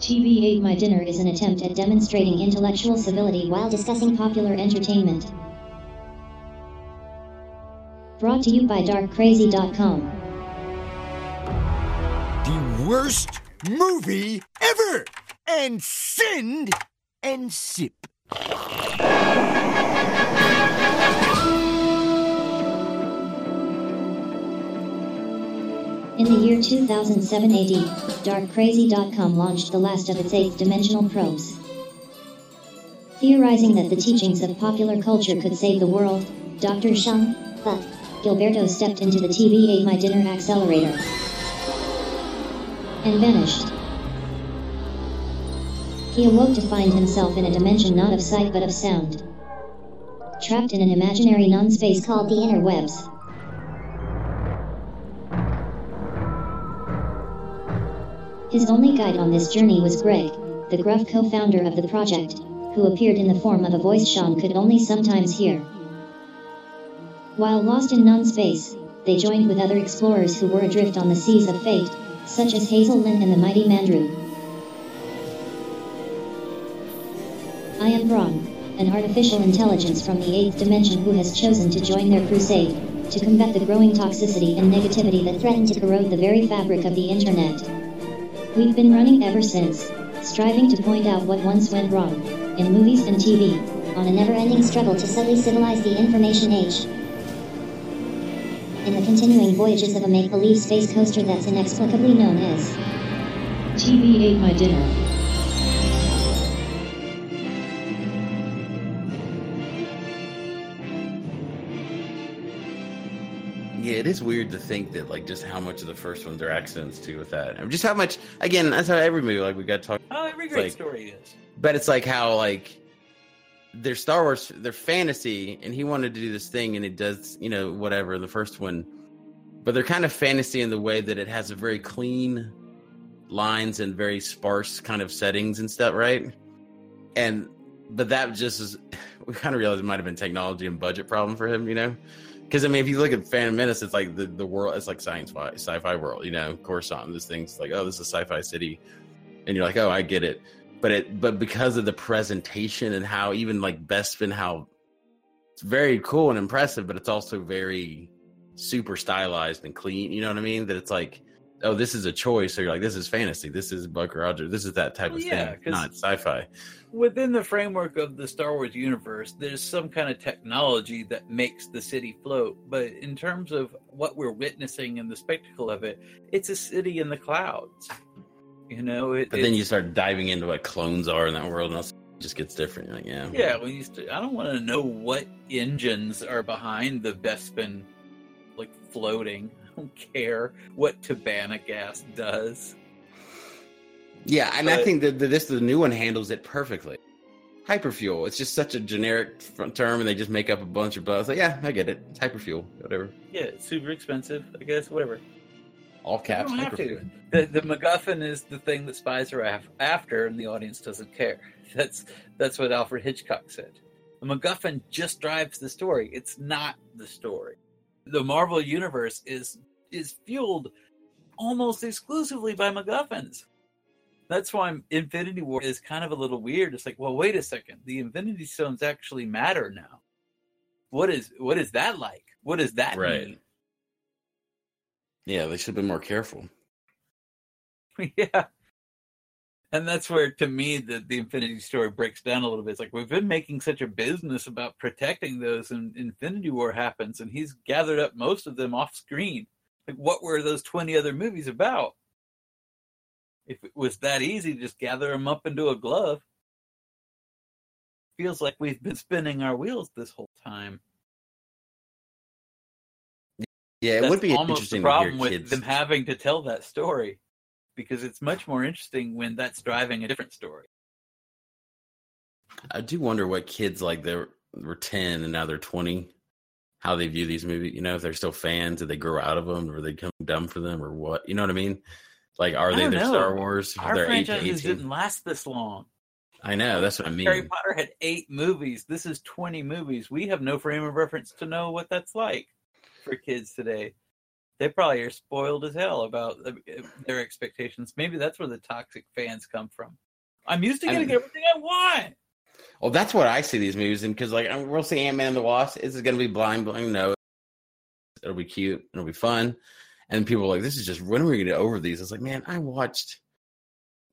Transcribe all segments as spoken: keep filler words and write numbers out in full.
T V eight My Dinner is an attempt at demonstrating intellectual civility while discussing popular entertainment. Brought to you by Dark Crazy dot com. The worst movie ever! And send and sip. In the year two thousand seven A D, Dark Crazy dot com launched the last of its eighth-dimensional probes. Theorizing that the teachings of popular culture could save the world, Doctor Shang, but, Gilberto stepped into the T V eight My Dinner Accelerator and vanished. He awoke to find himself in a dimension not of sight but of sound, trapped in an imaginary non-space called the interwebs. His only guide on this journey was Greg, the gruff co-founder of the project, who appeared in the form of a voice Sean could only sometimes hear. While lost in non-space, they joined with other explorers who were adrift on the seas of fate, such as Hazel Lynn and the mighty Mandrew. I am Braun, an artificial intelligence from the eighth dimension who has chosen to join their crusade, to combat the growing toxicity and negativity that threaten to corrode the very fabric of the internet. We've been running ever since, striving to point out what once went wrong, in movies and T V, on a never-ending struggle to subtly civilize the information age. In the continuing voyages of a make-believe space coaster that's inexplicably known as T V eight My Dinner. Yeah, it is weird to think that, like, just how much of the first one there are accidents to with that. I mean, just how much, again, that's how every movie, like, we got to talk about. Oh, every great like, story is. But it's like how, like, their Star Wars, their fantasy, and he wanted to do this thing, and it does, you know, whatever, the first one. But they're kind of fantasy in the way that it has a very clean lines and very sparse kind of settings and stuff, right? And, but that just is, we kind of realized it might have been technology and budget problem for him, you know? Because, I mean, if you look at Phantom Menace, it's like the, the world, it's like sci-fi, sci-fi world, you know? Coruscant, this thing's like, oh, this is a sci-fi city. And you're like, oh, I get it. But it, but because of the presentation and how even like Bespin, how it's very cool and impressive, but it's also very super stylized and clean. You know what I mean? That it's like, oh, this is a choice. So you're like, this is fantasy. This is Buck Rogers. This is that type well, of yeah, thing, not sci-fi. Within the framework of the Star Wars universe, there's some kind of technology that makes the city float. But in terms of what we're witnessing and the spectacle of it, it's a city in the clouds. You know, it, but then you start diving into what clones are in that world, and it just gets different. You're like, yeah, yeah. Well, you st- I don't want to know what engines are behind the Bespin, like floating. I don't care what Tabana gas does. Yeah, and but, I think that this the new one handles it perfectly. Hyperfuel. It's just such a generic term, and they just make up a bunch of buzz. Like, yeah, I get it. It's hyperfuel, whatever. Yeah, it's super expensive. I guess whatever. All caps. The, the MacGuffin is the thing that spies are af- after, and the audience doesn't care. That's that's what Alfred Hitchcock said. The MacGuffin just drives the story. It's not the story. The Marvel Universe is is fueled almost exclusively by MacGuffins. That's why Infinity War is kind of a little weird. It's like, well, wait a second. The Infinity Stones actually matter now. What is what is that like? What does that right. mean? Yeah, they should have been more careful. Yeah. And that's where, to me, the, the Infinity story breaks down a little bit. It's like, we've been making such a business about protecting those, and Infinity War happens, and he's gathered up most of them off screen. Like, what were those twenty other movies about? If it was that easy to just gather them up into a glove. Feels like we've been spinning our wheels this whole time. Yeah, it That's would be almost the problem with kids. Them having to tell that story, because it's much more interesting when that's driving a different story. I do wonder what kids like they were ten and now they're twenty, how they view these movies. You know, if they're still fans, do they grow out of them, or they come dumb for them, or what? You know what I mean? Like, are they their know. Star Wars? Our franchises didn't last this long. I know, that's what I mean. Harry Potter had eight movies. This is twenty movies. We have no frame of reference to know what that's like for kids today. they probably are spoiled as hell about the, their expectations. Maybe that's where the toxic fans come from. I'm used to getting I mean, everything I want. Well, that's what I see these movies in, because like we'll see Ant-Man and the Wasp. Is it going to be blind, blind? No. It'll be cute. It'll be fun. And people are like, this is just, when are we going to get over these? I was like, man, I watched.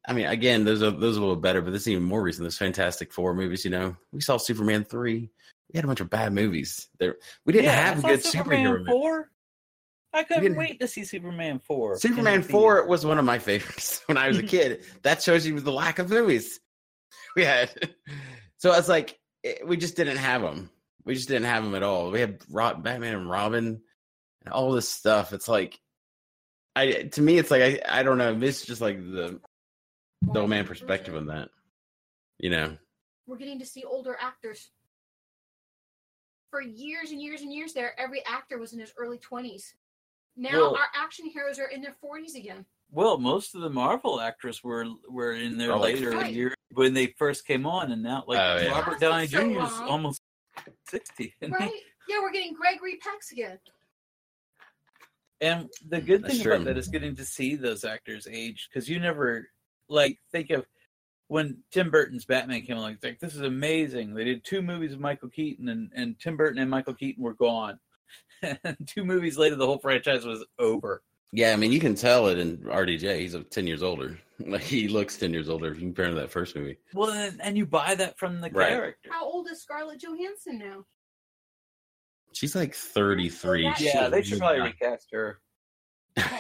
I mean, again, those are, those are a little better, but this is even more recent. Those Fantastic Four movies, you know. We saw Superman three. We had a bunch of bad movies. There, we didn't yeah, have I a good Superman four. I couldn't wait to see Superman Four. Superman Four was one of my favorites when I was a kid. That shows you the lack of movies we had. So I was like, it, we just didn't have them. We just didn't have them at all. We had Rob, Batman and Robin, and all this stuff. It's like, I to me, it's like I, I don't know. It's just like the, the old man perspective on that. You know, we're getting to see older actors. For years and years and years, there, every actor was in his early twenties. Now well, our action heroes are in their forties again. Well, most of the Marvel actors were were in their Probably. later right. years when they first came on, and now like oh, yeah. Robert Downey Junior is so almost sixty. Right? Yeah, we're getting Gregory Peck's again. And the good thing about that is getting to see those actors age, because you never like think of when Tim Burton's Batman came along. It's like, this is amazing. They did two movies with Michael Keaton, and, and Tim Burton and Michael Keaton were gone. Two movies later, the whole franchise was over. Yeah, I mean, you can tell it in R D J. He's ten years older. Like, he looks ten years older if you compare him to that first movie. Well, and, and you buy that from the right. character. How old is Scarlett Johansson now? She's like thirty-three. So yeah, they should probably not... recast her.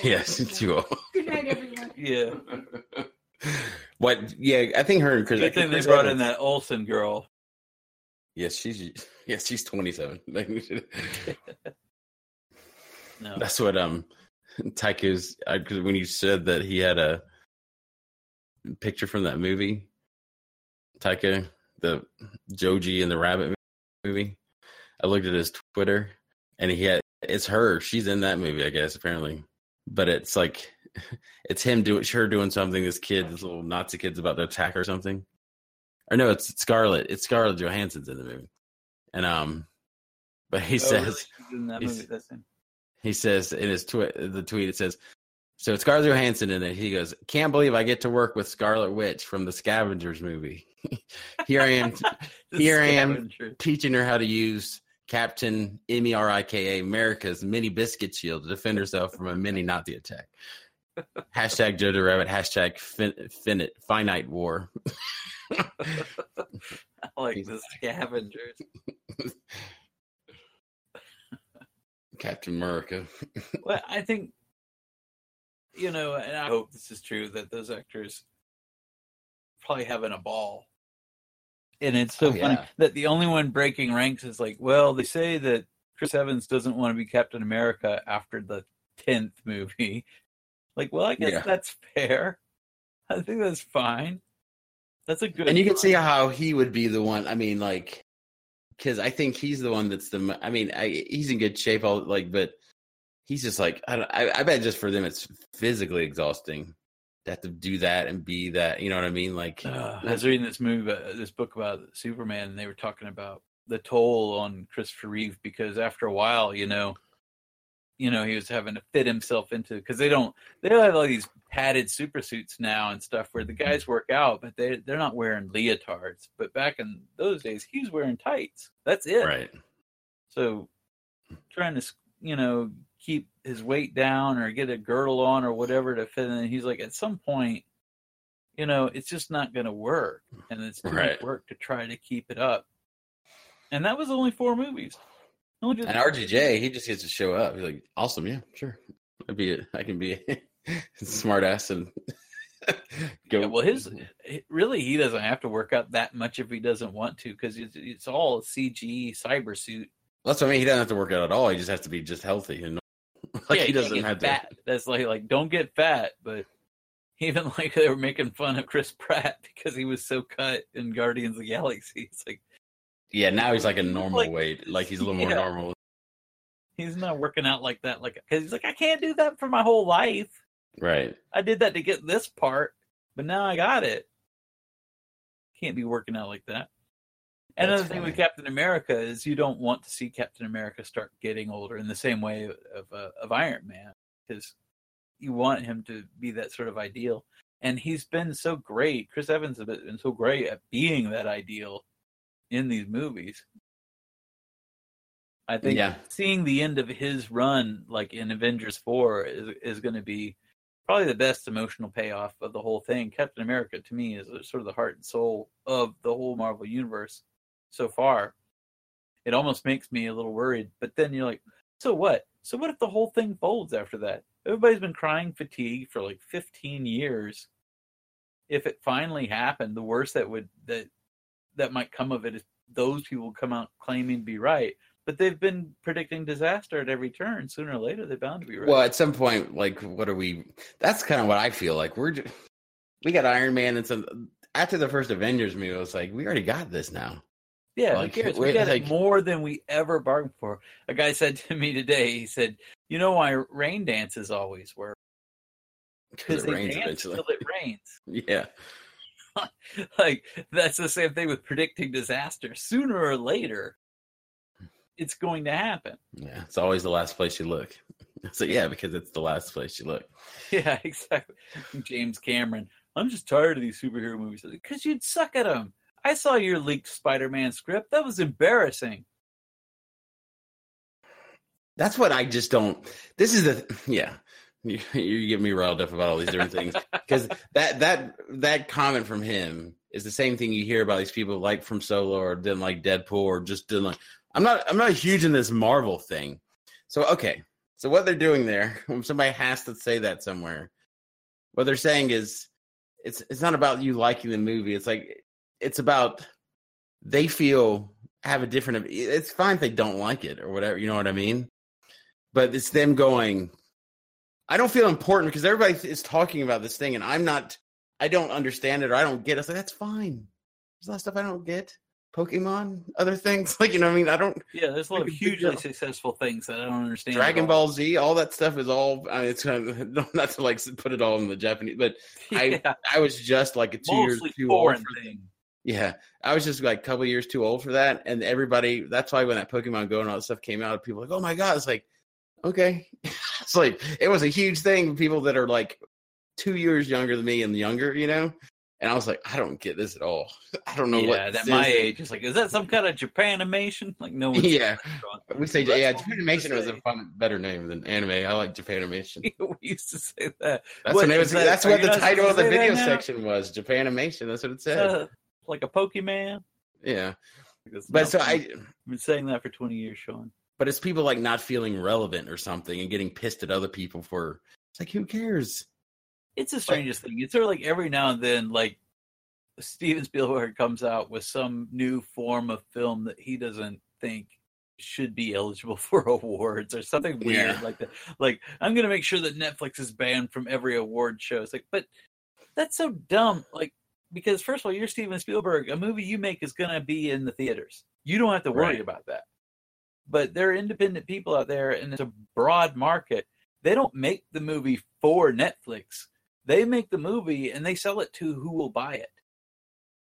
Yeah, she's too old. Good night, everyone. Yeah. What? Yeah, I think her and Chris. Good thing they brought Evans. In that Olsen girl. Yes, she's yes, she's twenty-seven. No. That's what um, Taiku's. Because when you said that he had a picture from that movie, Taiku, the Jojo and the Rabbit movie, I looked at his Twitter, and he had it's her. She's in that movie, I guess, apparently. But it's like it's him doing her doing something. This kid, this little Nazi kid's about to attack or something. Or no, it's Scarlett. It's Scarlett Johansson's in the movie, and um, but he oh, says really? he, he says in his tweet, the tweet it says, so it's Scarlett Johansson in it. He goes, can't believe I get to work with Scarlet Witch from the Scavengers movie. Here I am, here I am teaching her how to use Captain M E R I K A America's mini biscuit shield to defend herself from a mini Nazi attack. Hashtag Jojo Rabbit. Hashtag fin- fin- finite war. I like the Scavengers. Captain America. Well, I think, you know, and I hope this is true, that those actors probably having a ball. And it's so oh, funny yeah. that the only one breaking ranks is like, well, they say that Chris Evans doesn't want to be Captain America after the tenth movie. Like, well, I guess yeah. that's fair. I think that's fine. That's a good. And you can see how he would be the one. I mean, like, because I think he's the one that's the. I mean, I, he's in good shape. All like, but he's just like I, don't, I. I bet just for them, it's physically exhausting to have to do that and be that. You know what I mean? Like, uh, I was reading this movie, about, this book about Superman, and they were talking about the toll on Christopher Reeve, because after a while, you know, you know, he was having to fit himself into, because they don't they don't have all these padded super suits now and stuff where the guys work out, but they they're not wearing leotards. But back in those days, he was wearing tights. That's it. Right. So trying to, you know, keep his weight down or get a girdle on or whatever to fit in. He's like, at some point, you know, it's just not going to work, and it's too right. much work to try to keep it up. And that was only four movies. And R J J, he just gets to show up. He's like, awesome, yeah, sure. I'd be, I can be a smart ass and go. Yeah, well, his really, he doesn't have to work out that much if he doesn't want to, because it's, it's all C G cyber suit. That's what I mean. He doesn't have to work out at all. He just has to be just healthy and like yeah, he doesn't have to. Fat. That's like like don't get fat. But even like they were making fun of Chris Pratt because he was so cut in Guardians of the Galaxy. It's like. Yeah, now he's like a normal like, weight. Like, he's a little yeah. more normal. He's not working out like that. Like, because he's like, I can't do that for my whole life. Right. I did that to get this part, but now I got it. Can't be working out like that. And another thing with Captain America is you don't want to see Captain America start getting older in the same way of uh, of Iron Man. because you want him to be that sort of ideal. And he's been so great. Chris Evans has been so great at being that ideal in these movies. I think yeah. seeing the end of his run, like in Avengers four, is is going to be probably the best emotional payoff of the whole thing. Captain America, to me, is sort of the heart and soul of the whole Marvel Universe so far. It almost makes me a little worried. But then you're like, so what? So what if the whole thing folds after that? Everybody's been crying fatigue for like fifteen years. If it finally happened, the worst that would that that might come of it is those people come out claiming to be right. But they've been predicting disaster at every turn. Sooner or later, they're bound to be right. Well, at some point, like, what are we... That's kind of what I feel like. We're just, we got Iron Man and some... After the first Avengers movie, I was like, we already got this now. Yeah, like, wait, we got like, it more than we ever bargained for. A guy said to me today, he said, you know why rain dances always work? Because it rains eventually. Until it rains. Yeah. Like, that's the same thing with predicting disaster. Sooner or later, it's going to happen. Yeah, it's always the last place you look. So yeah, because it's the last place you look. Yeah, exactly. James Cameron, I'm just tired of these superhero movies. Because you'd suck at them. I saw your leaked Spider-Man script. That was embarrassing. That's what I just don't... This is the... Yeah. You, you get me riled up about all these different things. Because that, that, that comment from him is the same thing you hear about these people like from Solo or didn't like Deadpool or just didn't like... I'm not I'm not huge in this Marvel thing. So, okay. So what they're doing there, somebody has to say that somewhere. What they're saying is it's it's not about you liking the movie. It's like it's about they feel have a different it's fine if they don't like it or whatever, you know what I mean? But it's them going, I don't feel important because everybody is talking about this thing and I'm not I don't understand it or I don't get it. It's like that's fine. There's a lot of stuff I don't get. Pokemon, other things, like, you know what I mean? I don't... Yeah, there's a lot of hugely successful things that I don't understand. Dragon Ball Z, all that stuff is all... I mean, it's kind of... Not to, like, put it all in the Japanese, but yeah. I I was just, like, a two years too old for thing. Yeah, I was just, like, a couple years too old for that, and everybody... That's why when that Pokemon Go and all that stuff came out, people were like, oh, my God, it's like, okay. It's like, it was a huge thing. People that are, like, two years younger than me and younger, you know? And I was like, I don't get this at all. I don't know yeah, what. Yeah, at my age, it's like, is that some kind of Japanimation? Like, no one. Yeah, we say yeah. Japanimation was a fun, better name than anime. I like Japanimation. We used to say that. That's what, what was, that, that's what the title of the video section was. Japanimation. That's what it said. Uh, like a Pokemon. Yeah, but so I, I've been saying that for twenty years, Sean. But it's people like not feeling relevant or something, and getting pissed at other people for. It's like, who cares? It's the strangest thing. It's sort of like every now and then, like, Steven Spielberg comes out with some new form of film that he doesn't think should be eligible for awards or something weird yeah. like that. Like, I'm going to make sure that Netflix is banned from every award show. It's like, but that's so dumb. Like, because first of all, you're Steven Spielberg. A movie you make is going to be in the theaters. You don't have to worry right. about that. But there are independent people out there, and it's a broad market. They don't make the movie for Netflix. They make the movie and they sell it to who will buy it.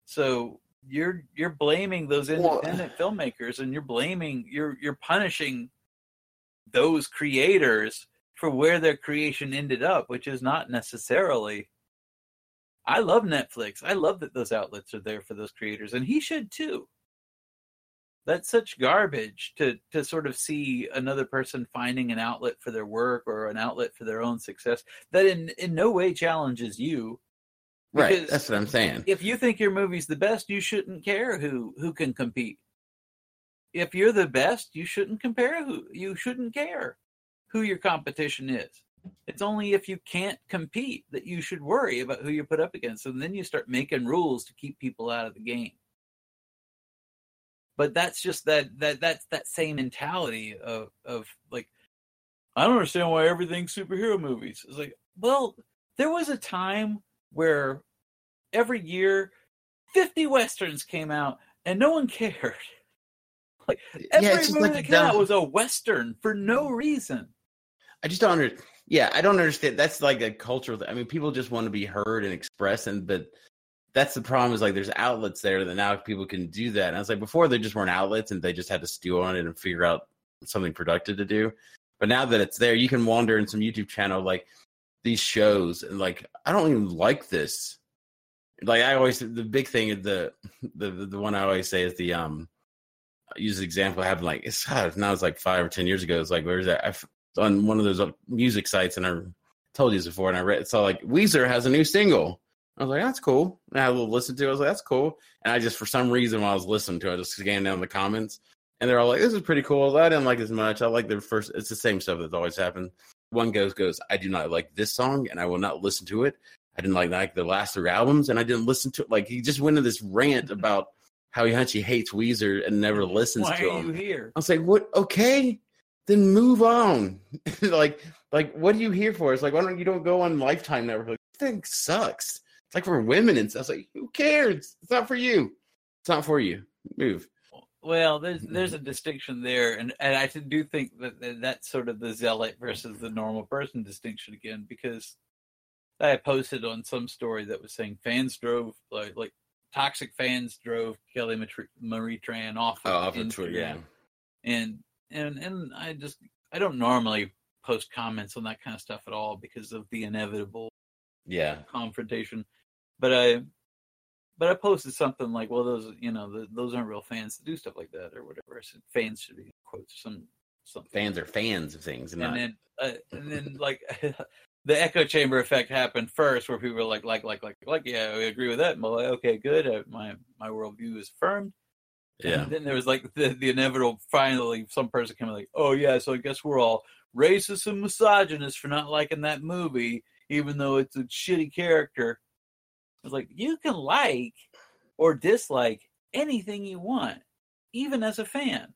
So you're you're blaming those independent well, filmmakers, and you're blaming you're you're punishing those creators for where their creation ended up, which is not necessarily. I love Netflix. I love that those outlets are there for those creators, and he should too. That's such garbage to to sort of see another person finding an outlet for their work or an outlet for their own success that in, in no way challenges you. Right, that's what I'm saying. If you think your movie's the best, you shouldn't care who, who can compete. If you're the best, you shouldn't compare who you shouldn't care who your competition is. It's only if you can't compete that you should worry about who you're put up against, and then you start making rules to keep people out of the game. But that's just that that that's that same mentality of of like, I don't understand why everything's superhero movies. It's like, well, there was a time where every year fifty westerns came out and no one cared. Like every yeah, movie like that came dumb... out was a western for no reason. I just don't understand. Yeah, I don't understand. That's like a cultural thing. I mean, people just want to be heard and expressed, and but. That's the problem is like there's outlets there that now people can do that. And I was like, before they just weren't outlets and they just had to stew on it and figure out something productive to do. But now that it's there, you can wander in some YouTube channel, like these shows, and like, I don't even like this. Like I always, the big thing is the, the, the one I always say is the, um, I use the example I have, like, it's God, now it's like five or ten years ago. It's like, where's that? I've, on one of those music sites, and I told you this before, and I read, saw like Weezer has a new single. I was like, that's cool. And I listened to it. I was like, that's cool. And I just, for some reason, while I was listening to it, I just scanned down the comments, and they're all like, this is pretty cool. I, was like, I didn't like it as much. I like the first, it's the same stuff that's always happened. One goes, goes, I do not like this song, and I will not listen to it. I didn't like, like the last three albums, and I didn't listen to it. Like, he just went into this rant about how he actually hates Weezer and never listens Why to him. Why are you here? I was like, what? Okay, then move on. like, like, what are you here for? It's like, why don't you don't go on Lifetime Network? Like, this thing sucks. It's like for women and stuff. It's like, who cares? It's not for you. It's not for you. Move. Well, there's there's a distinction there, and, and I do think that that's sort of the zealot versus the normal person distinction again, because I posted on some story that was saying fans drove, like, like toxic fans drove Kelly Marie Tran off of, oh, off of Twitter, yeah. And, and, and I just, I don't normally post comments on that kind of stuff at all because of the inevitable yeah. confrontation. But I, but I posted something like, well, those, you know, the, those aren't real fans that do stuff like that or whatever. I said fans should be, quotes, some, something. Fans are fans of things. And not... then, uh, and then like... The echo chamber effect happened first, where people were like, like, like, like, like, yeah, we agree with that. And like, okay, good. My my worldview is affirmed. Yeah. And then there was like the, the inevitable, finally, some person came like, oh, yeah, so I guess we're all racist and misogynist for not liking that movie, even though it's a shitty character. I was like, you can like or dislike anything you want, even as a fan.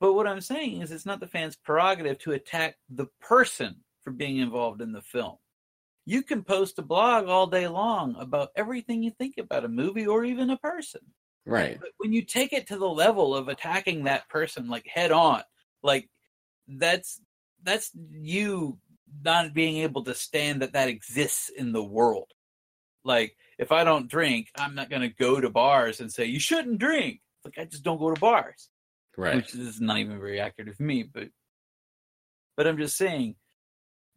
But what I'm saying is it's not the fan's prerogative to attack the person being involved in the film. You can post a blog all day long about everything you think about a movie or even a person, right? But when you take it to the level of attacking that person, like head on, like that's that's you not being able to stand that that exists in the world. Like if I don't drink, I'm not going to go to bars and say you shouldn't drink. Like I just don't go to bars, right? Which is not even very accurate of me, but but I'm just saying.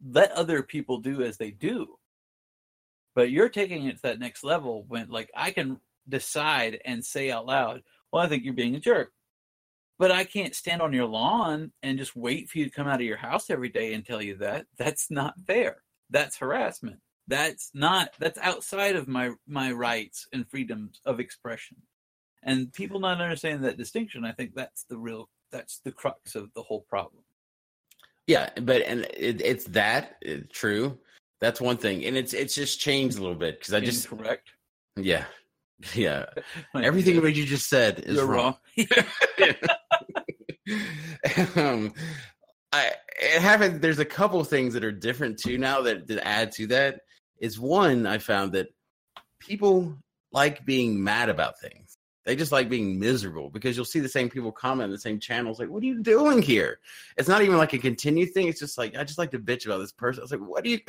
Let other people do as they do. But you're taking it to that next level when, like, I can decide and say out loud, well, I think you're being a jerk. But I can't stand on your lawn and just wait for you to come out of your house every day and tell you that. That's not fair. That's harassment. That's not, that's outside of my, my rights and freedoms of expression. And people not understanding that distinction, I think that's the real, that's the crux of the whole problem. Yeah, but and it, it's that it's true. That's one thing, and it's it's just changed a little bit because I just correct. Yeah, yeah. Everything that you just said is You're wrong. wrong. um, I it happened. There's a couple things that are different too now that, that add to that. Is one I found that people like being mad about things. They just like being miserable because you'll see the same people comment on the same channels. Like, what are you doing here? It's not even like a continued thing. It's just like, I just like to bitch about this person. I was like, what do you?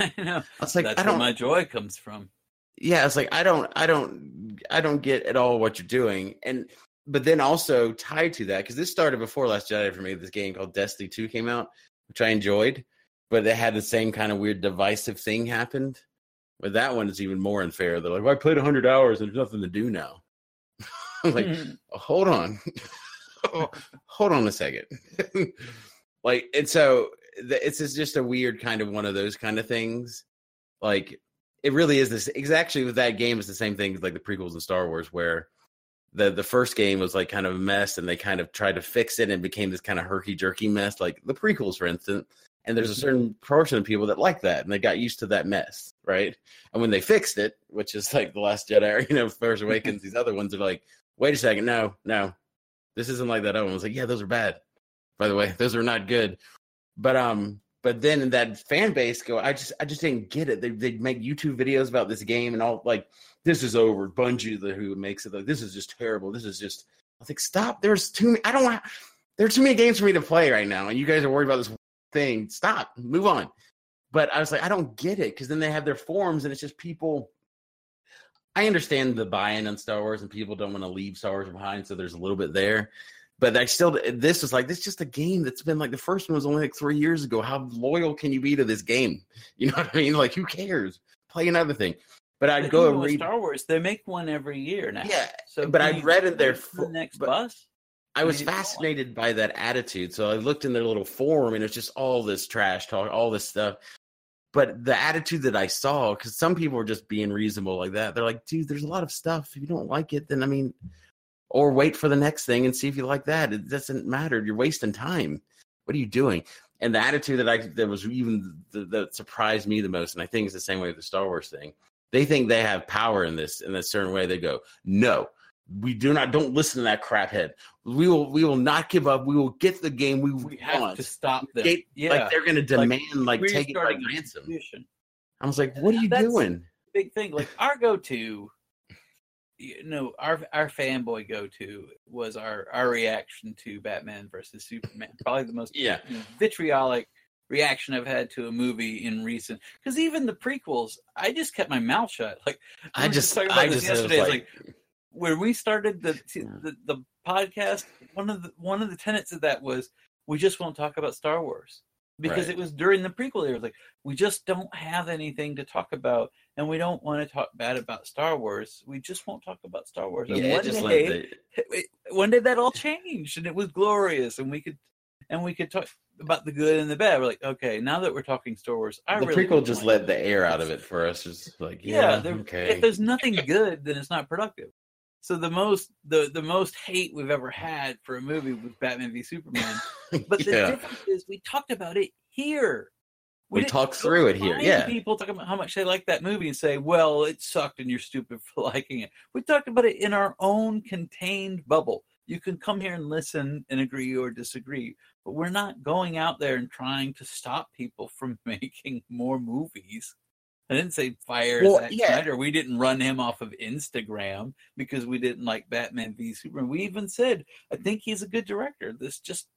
I know. I was like, that's I don't... where my joy comes from. Yeah. It's like, I don't, I don't, I don't get at all what you're doing. And, but then also tied to that, cause this started before Last Jedi for me, this game called Destiny two came out, which I enjoyed, but it had the same kind of weird divisive thing happened. But that one is even more unfair. They're like, well, I played one hundred hours and there's nothing to do now. I'm like, mm-hmm. oh, hold on. oh, hold on a second. Like, and so it's just a weird kind of one of those kind of things. Like, it really is this. Exactly with that game, it's the same thing as like the prequels in Star Wars, where the, the first game was like kind of a mess and they kind of tried to fix it and became this kind of herky-jerky mess, like the prequels, for instance. And there's a certain portion of people that like that, and they got used to that mess, right? And when they fixed it, which is like The Last Jedi, or, you know, Force Awakens, these other ones are like, wait a second, no, no, this isn't like that other one. I was like, yeah, those are bad. By the way, those are not good. But um, but then that fan base go, I just I just didn't get it. They they make YouTube videos about this game and all like, this is over. Bungie, the who makes it, like, this is just terrible. This is just. I was like, stop. There's too many. I don't want. There are too many games for me to play right now, and you guys are worried about this thing. Stop, move on. But I was like, I don't get it, because then they have their forums and it's just people. I understand the buy-in on Star Wars and people don't want to leave Star Wars behind, so there's a little bit there, But I still, this is like, this is just a game that's been like, the first one was only like three years ago. How loyal can you be to this game? You know what I mean? Like, who cares? Play another thing. But I'd but go and read Star Wars. They make one every year now. Yeah. So but I read in their the next bus. I was fascinated by that attitude. So I looked in their little forum, and it's just all this trash talk, all this stuff. But the attitude that I saw, because some people are just being reasonable like that. They're like, dude, there's a lot of stuff. If you don't like it, then I mean, or wait for the next thing and see if you like that. It doesn't matter. You're wasting time. What are you doing? And the attitude that I that was even the, that surprised me the most, and I think it's the same way with the Star Wars thing. They think they have power in this in a certain way. They go, no. We do not. Don't listen to that crap head. We will. We will not give up. We will get the game we, we have want to stop them. Get, yeah. Like they're going to demand, like, like take it by ransom. I was like, "What are you That's doing?" Big thing. Like our go-to, you know, our our fanboy go-to was our our reaction to Batman versus Superman. Probably the most yeah. you know, vitriolic reaction I've had to a movie in recent, because even the prequels, I just kept my mouth shut. Like I, I just, just I just yesterday. Like, like, like Where we started the, the the podcast, one of the one of the tenets of that was we just won't talk about Star Wars, because right. it was during the prequel era. Like, we just don't have anything to talk about, and we don't want to talk bad about Star Wars. We just won't talk about Star Wars. Yeah, and one just day, it, one day that all changed, and it was glorious, and we could and we could talk about the good and the bad. We're like, okay, now that we're talking Star Wars, I the really prequel just let the air out of it for us. It's like, yeah, yeah there, okay. If there's nothing good, then it's not productive. So the most the, the most hate we've ever had for a movie was Batman v Superman, but the yeah. difference is we talked about it here. We, we talked through it here. Yeah, people talking about how much they like that movie and say, "Well, it sucked, and you're stupid for liking it." We talked about it in our own contained bubble. You can come here and listen and agree or disagree, but we're not going out there and trying to stop people from making more movies. I didn't say fire well, Zack yeah. Snyder. We didn't run him off of Instagram because we didn't like Batman v Superman. We even said, I think he's a good director. This just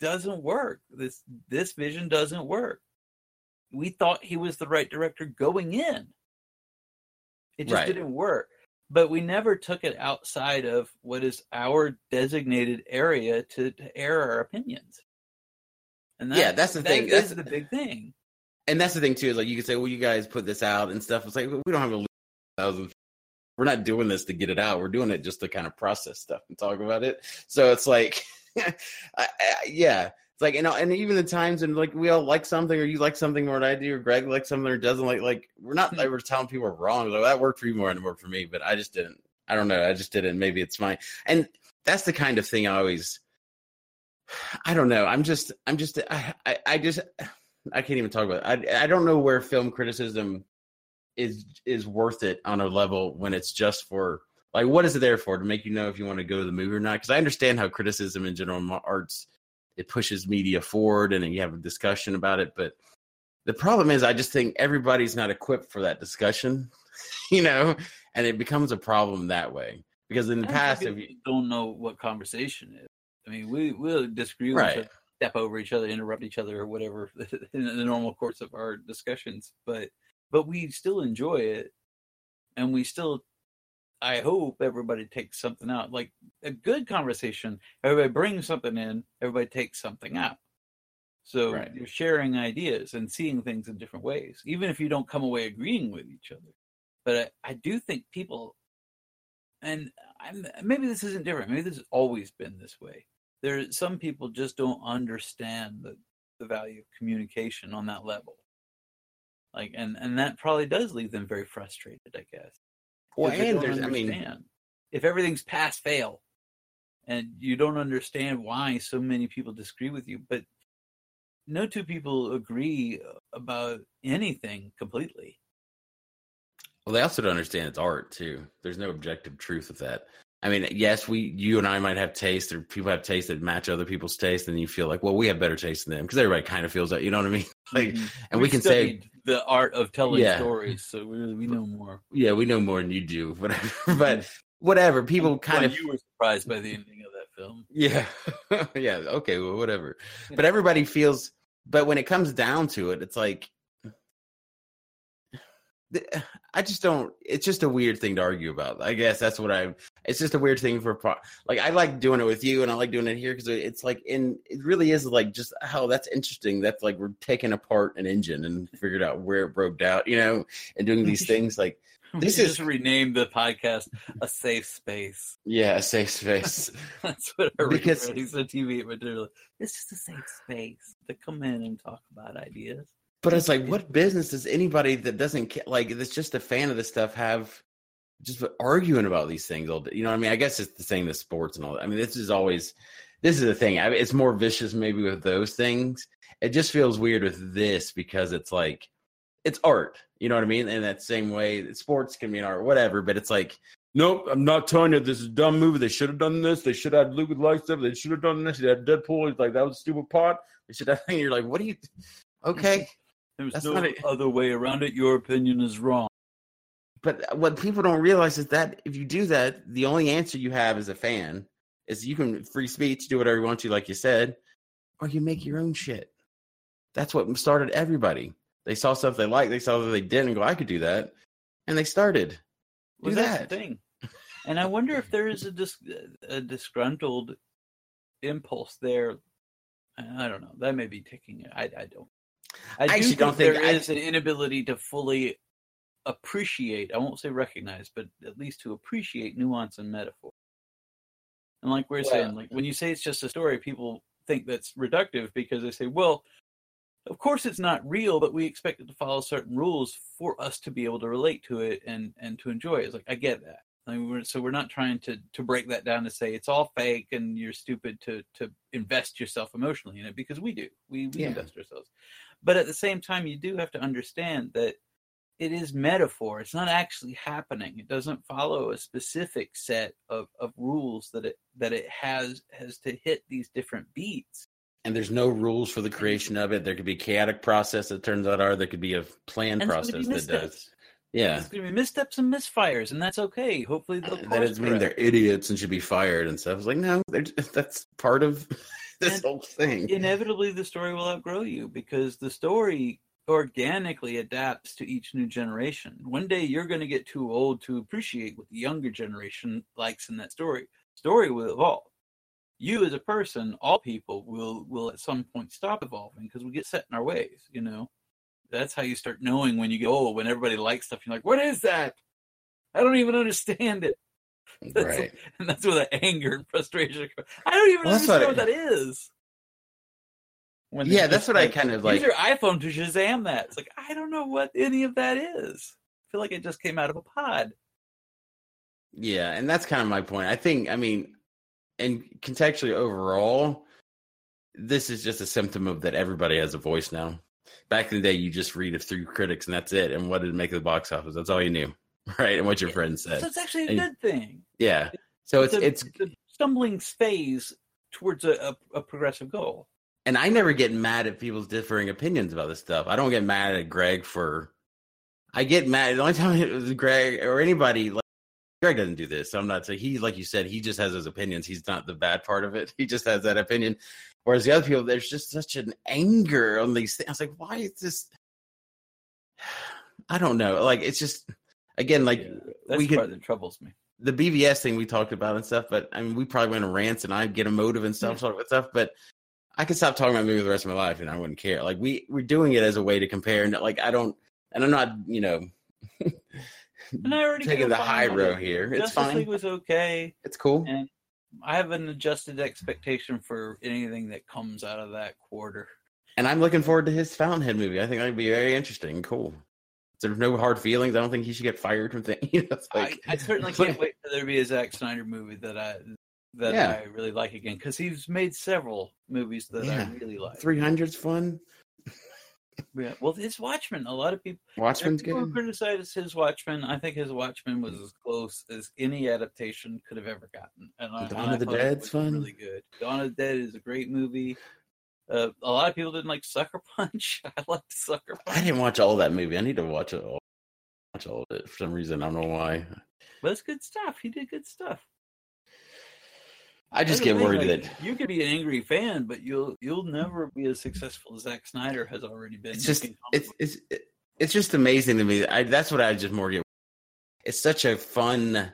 doesn't work. This this vision doesn't work. We thought he was the right director going in. It just right. didn't work. But we never took it outside of what is our designated area to, to air our opinions. And that's, yeah, that's the that thing. That's the big thing. And that's the thing, too, is like you could say, well, you guys put this out and stuff. It's like, we don't have a thousand. We're not doing this to get it out. We're doing it just to kind of process stuff and talk about it. So it's like, I, I, yeah, it's like, you know, and even the times and like we all like something, or you like something more than I do, or Greg likes something or doesn't like, like we're not like we're telling people we're wrong. Like, that worked for you more and it worked for me, but I just didn't. I don't know. I just didn't. Maybe it's mine. And that's the kind of thing I always, I don't know. I'm just, I'm just, I, I, I just. I can't even talk about it. I I don't know where film criticism is is worth it on a level when it's just for, like, what is it there for? To make you know if you want to go to the movie or not? Because I understand how criticism in general arts, it pushes media forward and then you have a discussion about it. But the problem is I just think everybody's not equipped for that discussion, you know? And it becomes a problem that way. Because in the I past... if you don't know what conversation is. I mean, we, we'll disagree with right. it. Step over each other, interrupt each other, or whatever in the normal course of our discussions. But but we still enjoy it, and we still, I hope everybody takes something out. Like a good conversation, everybody brings something in, everybody takes something out. So right. you're sharing ideas and seeing things in different ways, even if you don't come away agreeing with each other. But I, I do think people, and I'm, maybe this isn't different. Maybe this has always been this way. There, some people just don't understand the, the value of communication on that level. Like, and, and that probably does leave them very frustrated, I guess. Well, and there's, I mean, if everything's pass fail, and you don't understand why so many people disagree with you, but no two people agree about anything completely. Well, they also don't understand it's art too. There's no objective truth of that. I mean, yes, we, you and I might have taste, or people have taste that match other people's taste, and you feel like, well, we have better taste than them, because everybody kind of feels that, you know what I mean? Like, mm-hmm. and we, we can say the art of telling yeah. stories, so we, we know more. Yeah, we know more than you do, whatever. But whatever, people kind well, of you were surprised by the ending of that film. Yeah, yeah, okay, well, whatever. But everybody feels. But when it comes down to it, it's like. I just don't, it's just a weird thing to argue about. I guess that's what I, it's just a weird thing for, like, I like doing it with you and I like doing it here because it's like, in, it really is like just, oh, that's interesting. That's like, we're taking apart an engine and figured out where it broke down, you know, and doing these things like, this is just renamed the podcast a safe space. Yeah, a safe space. That's what I because, read. He's a T V material. It's just a safe space to come in and talk about ideas. But it's like, what business does anybody that doesn't like that's just a fan of this stuff have just arguing about these things all day? You know what I mean? I guess it's the same with sports and all that. I mean, this is always this is the thing. I mean, it's more vicious maybe with those things. It just feels weird with this because it's like it's art. You know what I mean? In that same way, sports can be an art, whatever. But it's like, nope, I'm not telling you this is a dumb movie. They should have done this. They should have had Luke with lightsaber. They should have done this. They had Deadpool. He's like, that was a stupid pot. They should have. You're like, what do you? Okay. There's That's no not a, other way around it. Your opinion is wrong. But what people don't realize is that if you do that, the only answer you have as a fan is you can free speech, do whatever you want to, like you said, or you make your own shit. That's what started everybody. They saw stuff they liked, they saw that they didn't, and go, I could do that. And they started. Do well, that. That's the thing. And I wonder if there is a, dis- a disgruntled impulse there. I don't know. That may be taking it. I, I don't. I, I do actually think don't think there I, is an inability to fully appreciate, I won't say recognize, but at least to appreciate nuance and metaphor. And like we're well, saying, like when you say it's just a story, people think that's reductive because they say, well, of course it's not real, but we expect it to follow certain rules for us to be able to relate to it and, and to enjoy it. It's like, I get that. I mean, we're, so we're not trying to, to break that down to say it's all fake and you're stupid to, to invest yourself emotionally in it, because we do. We, we yeah. invest ourselves. But at the same time, you do have to understand that it is metaphor. It's not actually happening. It doesn't follow a specific set of, of rules that it that it has has to hit these different beats. And there's no rules for the creation of it. There could be a chaotic process that turns out are. There could be a planned and process that does. Yeah, there's going to be missteps and misfires, and that's okay. Hopefully, they'll uh, that doesn't mean they're idiots and should be fired and stuff. It's like, no, they're just, that's part of this and whole thing. Inevitably, the story will outgrow you because the story organically adapts to each new generation. One day, you're going to get too old to appreciate what the younger generation likes in that story. Story will evolve. You, as a person, all people will will at some point stop evolving because we get set in our ways. You know. That's how you start knowing when you get old, when everybody likes stuff. You're like, what is that? I don't even understand it. That's right. Like, and that's where the anger and frustration comes. I don't even well, understand what, what I, that is. When yeah, that's what like, I kind of like. Use your iPhone to Shazam that. It's like, I don't know what any of that is. I feel like it just came out of a pod. Yeah, and that's kind of my point. I think, I mean, and contextually overall, this is just a symptom of that everybody has a voice now. Back in the day, you just read it through critics, and that's it. And what did it make of the box office? That's all you knew, right? And what your yeah. friends said. So it's actually a and, good thing. Yeah. So it's it's, it's, it's a stumbling phase towards a, a, a progressive goal. And I never get mad at people's differing opinions about this stuff. I don't get mad at Greg for. I get mad the only time it was Greg or anybody. Like, Greg doesn't do this. So I'm not saying so he, like you said, he just has his opinions. He's not the bad part of it. He just has that opinion. Whereas the other people, there's just such an anger on these things. I was like, why is this? I don't know. Like, it's just, again, like. Yeah, that's we part could, that troubles me. The B V S thing we talked about and stuff, but I mean, we probably went to rants and I get emotive and stuff, yeah. sort of stuff, but I could stop talking about movie the rest of my life and I wouldn't care. Like, we, we're doing it as a way to compare. And, like, I don't, and I'm not, you know. And I already taking the high road here. Justice it's fine. League was okay. It's cool. And I have an adjusted expectation for anything that comes out of that quarter. And I'm looking forward to his Fountainhead movie. I think that'd be very interesting and cool. There's no hard feelings. I don't think he should get fired from things. You know, like, I, I certainly can't wait for there to be a Zack Snyder movie that I that yeah. I really like again, because he's made several movies that yeah. I really like. three hundred's fun. Yeah, well, his Watchmen. A lot of people. Watchmen's people good. Criticize his Watchmen. I think his Watchmen was as close as any adaptation could have ever gotten. And Dawn I, of the Dead's fun. Really good. Dawn of the Dead is a great movie. Uh, a lot of people didn't like Sucker Punch. I liked Sucker Punch. I didn't watch all that movie. I need to watch it all. Watch all of it for some reason. I don't know why. But it's good stuff. He did good stuff. I just get worried like, that you could be an angry fan, but you'll you'll never be as successful as Zack Snyder has already been. It's just it's, it's it, it's just amazing to me. I, that's what I just more get. It's such a fun.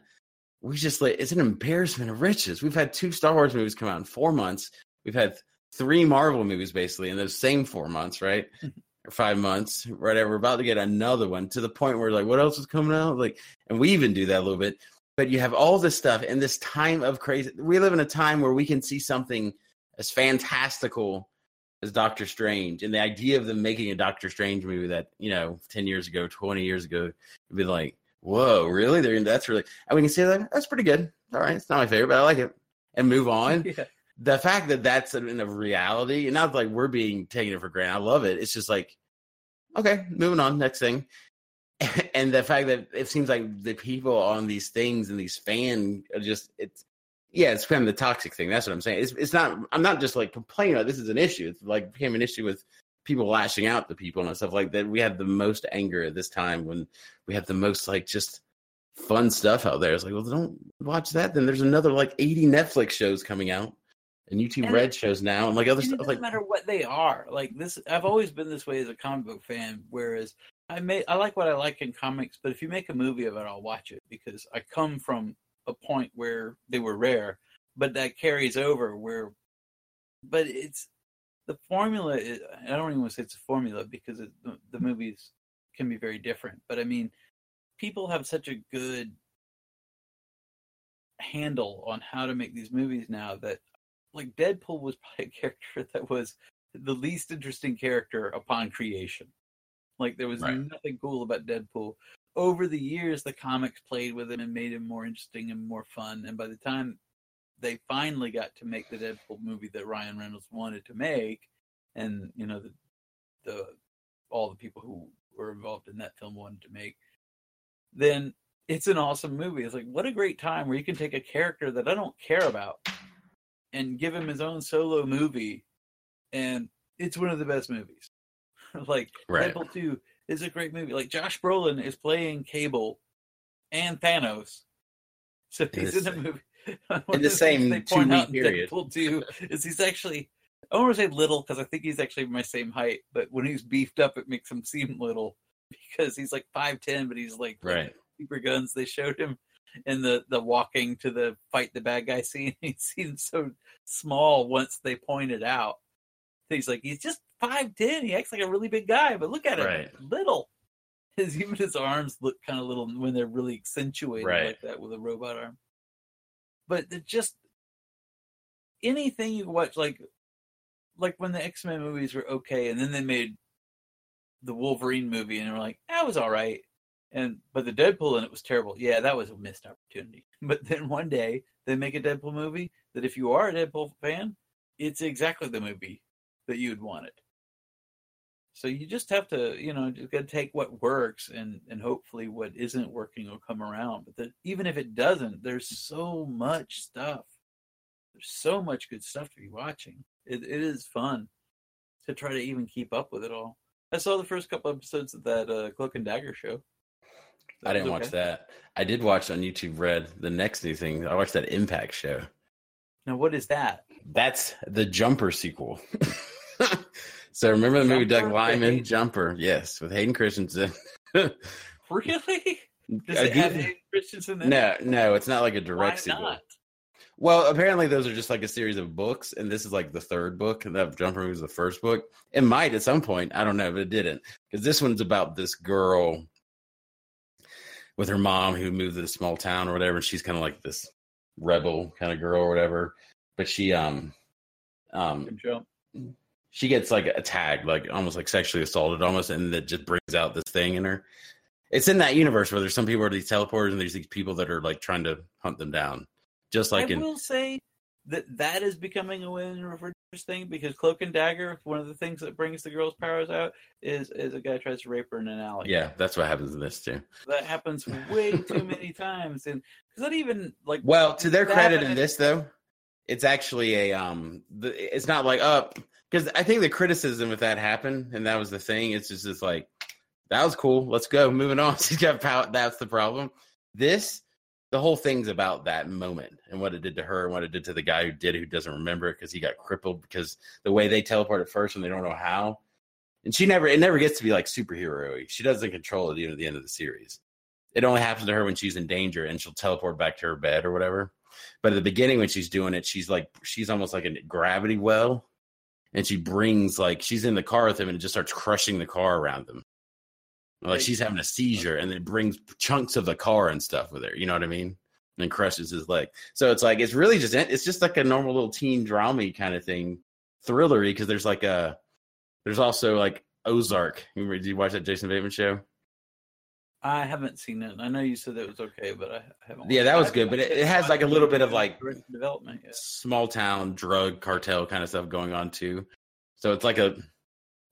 We just like it's an embarrassment of riches. We've had two Star Wars movies come out in four months. We've had three Marvel movies basically in those same four months, right? Or five months, whatever. We're about to get another one to the point where like, what else is coming out? Like, and we even do that a little bit. But you have all this stuff in this time of crazy. We live in a time where we can see something as fantastical as Doctor Strange. And the idea of them making a Doctor Strange movie that, you know, ten years ago, twenty years ago, would be like, whoa, really? They're, that's really, and we can see that. That's pretty good. All right. It's not my favorite, but I like it. And move on. Yeah. The fact that that's a, in a reality, and not like we're being taken for granted. I love it. It's just like, okay, moving on. Next thing. And the fact that it seems like the people on these things and these fan are just, it's, yeah, it's kind of the toxic thing. That's what I'm saying. It's it's not, I'm not just like complaining about this is an issue. It's like became an issue with people lashing out to people and stuff like that. We had the most anger at this time when we had the most like just fun stuff out there. It's like, well, don't watch that. Then there's another like eighty Netflix shows coming out and YouTube and Red it, shows now and like other and stuff. It doesn't like, matter what they are. Like this, I've always been this way as a comic book fan, whereas I may, I like what I like in comics, but if you make a movie of it, I'll watch it because I come from a point where they were rare, but that carries over where, but it's the formula. Is, I don't even want to say it's a formula because it, the, the movies can be very different, but I mean, people have such a good handle on how to make these movies now that like Deadpool was probably a character that was the least interesting character upon creation. Like, there was right. nothing cool about Deadpool. Over the years, the comics played with him and made him more interesting and more fun. And by the time they finally got to make the Deadpool movie that Ryan Reynolds wanted to make, and, you know, the, the all the people who were involved in that film wanted to make, then it's an awesome movie. It's like, what a great time where you can take a character that I don't care about and give him his own solo movie, and it's one of the best movies. Like, right. Deadpool two is a great movie. Like, Josh Brolin is playing Cable and Thanos. So he's in, in the movie. In the same two-week period. Deadpool two is he's actually, I don't want to say little because I think he's actually my same height, but when he's beefed up, it makes him seem little because he's like five ten, but he's like, right. super guns. They showed him in the, the walking to the fight the bad guy scene. He seemed so small once they pointed out. He's like, he's just five ten. He acts like a really big guy, but look at him. Right. Little. His, even his arms look kind of little when they're really accentuated right. like that with a robot arm. But just anything you watch, like like when the X-Men movies were okay, and then they made the Wolverine movie, and they were like, that was all right. And But the Deadpool, and it was terrible. Yeah, that was a missed opportunity. But then one day, they make a Deadpool movie that if you are a Deadpool fan, it's exactly the movie that you'd want it. So you just have to, you know, you got to take what works and, and hopefully what isn't working will come around. But the, even if it doesn't, there's so much stuff. There's so much good stuff to be watching. It, it is fun to try to even keep up with it all. I saw the first couple episodes of that uh, Cloak and Dagger show. That I didn't okay. watch that. I did watch on YouTube Red the next new thing. I watched that Impact show. Now, what is that? That's the Jumper sequel. So remember the Jumper, movie Doug Liman, Jumper? Yes, with Hayden Christensen. Really? Does it have Hayden Christensen in it? No, no, it's not like a direct Why not? Sequel. Well, apparently those are just like a series of books, and this is like the third book, and that Jumper was the first book. It might at some point. I don't know, but it didn't. Because this one's about this girl with her mom who moved to this small town or whatever, and she's kind of like this rebel kind of girl or whatever. But she... um, um. She gets like a tag, like almost like sexually assaulted almost, and that just brings out this thing in her. It's in that universe where there's some people who are these teleporters and there's these people that are like trying to hunt them down. Just like I in... will say that that is becoming a universe thing because Cloak and Dagger, one of the things that brings the girl's powers out is, is a guy tries to rape her in an alley. Yeah, that's what happens in this too. That happens way too many times. And because not even like... Well, to their credit in this though, it's actually a... um, the, it's not like, oh... Because I think the criticism if that happened, and that was the thing, it's just it's like, that was cool. Let's go. Moving on. She's got power. That's the problem. This, the whole thing's about that moment and what it did to her and what it did to the guy who did it, who doesn't remember it because he got crippled because the way they teleport at first and they don't know how. And she never, it never gets to be like superhero-y. She doesn't control it even at the end of the series. It only happens to her when she's in danger and she'll teleport back to her bed or whatever. But at the beginning when she's doing it, she's like, she's almost like a gravity well. And she brings like, she's in the car with him and it just starts crushing the car around them. Like she's having a seizure and then brings chunks of the car and stuff with her. You know what I mean? And then crushes his leg. So it's like, it's really just, it's just like a normal little teen drama kind of thing. Thrillery. Cause there's like a, there's also like Ozark. Remember, did you watch that Jason Bateman show? I haven't seen it. I know you said that it was okay, but I haven't. Yeah, that was good. But it, it has like a little bit of like development, yeah. Small town drug cartel kind of stuff going on too. So it's like a,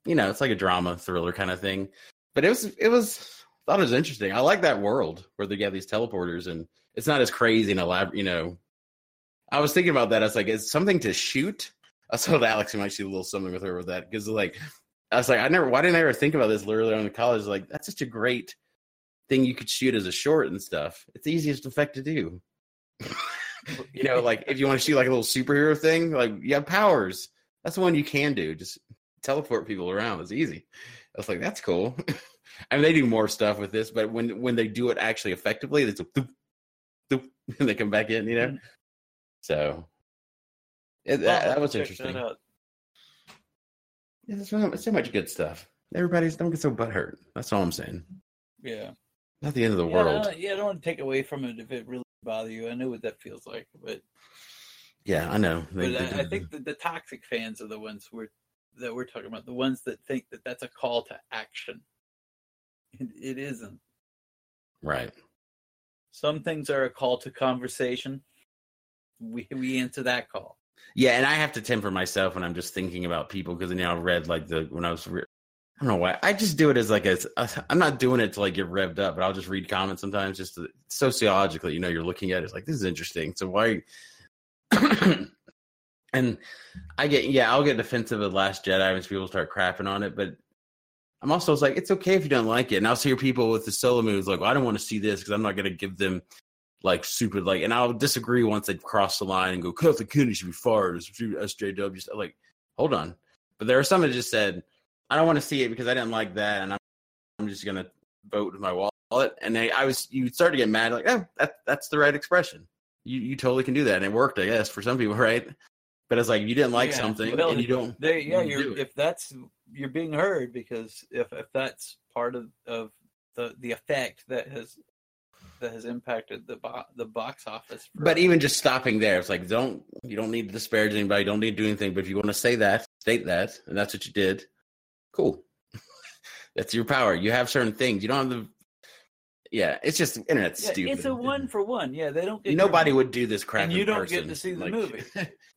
you know, it's like a drama thriller kind of thing. But it was, it was, I thought it was interesting. I like that world where they got these teleporters and it's not as crazy and elaborate, you know. I was thinking about that. I was like, it's something to shoot. I saw that Alex might shoot a little something with her with that. Because like, I was like, I never, why didn't I ever think about this literally on the college? Like, that's such a great thing you could shoot as a short and stuff. It's the easiest effect to do. You know, like if you want to shoot like a little superhero thing, like you have powers. That's the one you can do. Just teleport people around. It's easy. I was like, that's cool. I mean, they do more stuff with this, but when when they do it actually effectively, it's a doop, doop, and they come back in, you know? So, it, well, that, that was interesting. That yeah, there's so, so much good stuff. Everybody's, don't get so butthurt. That's all I'm saying. Yeah. Not the end of the yeah, world. I yeah, I don't want to take away from it if it really bothers you. I know what that feels like, but. Yeah, I know. They, but they I, I think the, the toxic fans are the ones we're that we're talking about, the ones that think that that's a call to action. It, it isn't. Right. Some things are a call to conversation. We we answer that call. Yeah, and I have to temper myself when I'm just thinking about people because you know, I read like the when I was re- I don't know why I just do it as like a, a I'm not doing it to like get revved up, but I'll just read comments sometimes just to, sociologically, you know, you're looking at it, it's like this is interesting. So why? And I get, yeah, I'll get defensive of Last Jedi when people start crapping on it, but I'm also like, it's okay if you don't like it. And I'll hear people with the solo movies like, well, I don't want to see this because I'm not going to give them like super like, and I'll disagree once they cross the line and go, Costa Cooney should be fired. S J W just like, hold on. But there are some that just said, I don't want to see it because I didn't like that, and I'm, I'm just going to vote with my wallet. And they, I was, you start to get mad like, oh, that, that's the right expression. You, you totally can do that, and it worked, I guess, for some people, right? But it's like you didn't like yeah, something, well, and you don't. They, yeah, you you're, do if that's you're being heard because if, if that's part of, of the, the effect that has that has impacted the bo- the box office. For- but even just stopping there, it's like don't you don't need to disparage anybody, you don't need to do anything. But if you want to say that, state that, and that's what you did. Cool, that's your power. You have certain things. You don't have the. Yeah, it's just internet's yeah, stupid. It's a one for one. Yeah, they don't. Get Nobody your, would do this crap. And you don't person. Get to see the like, movie.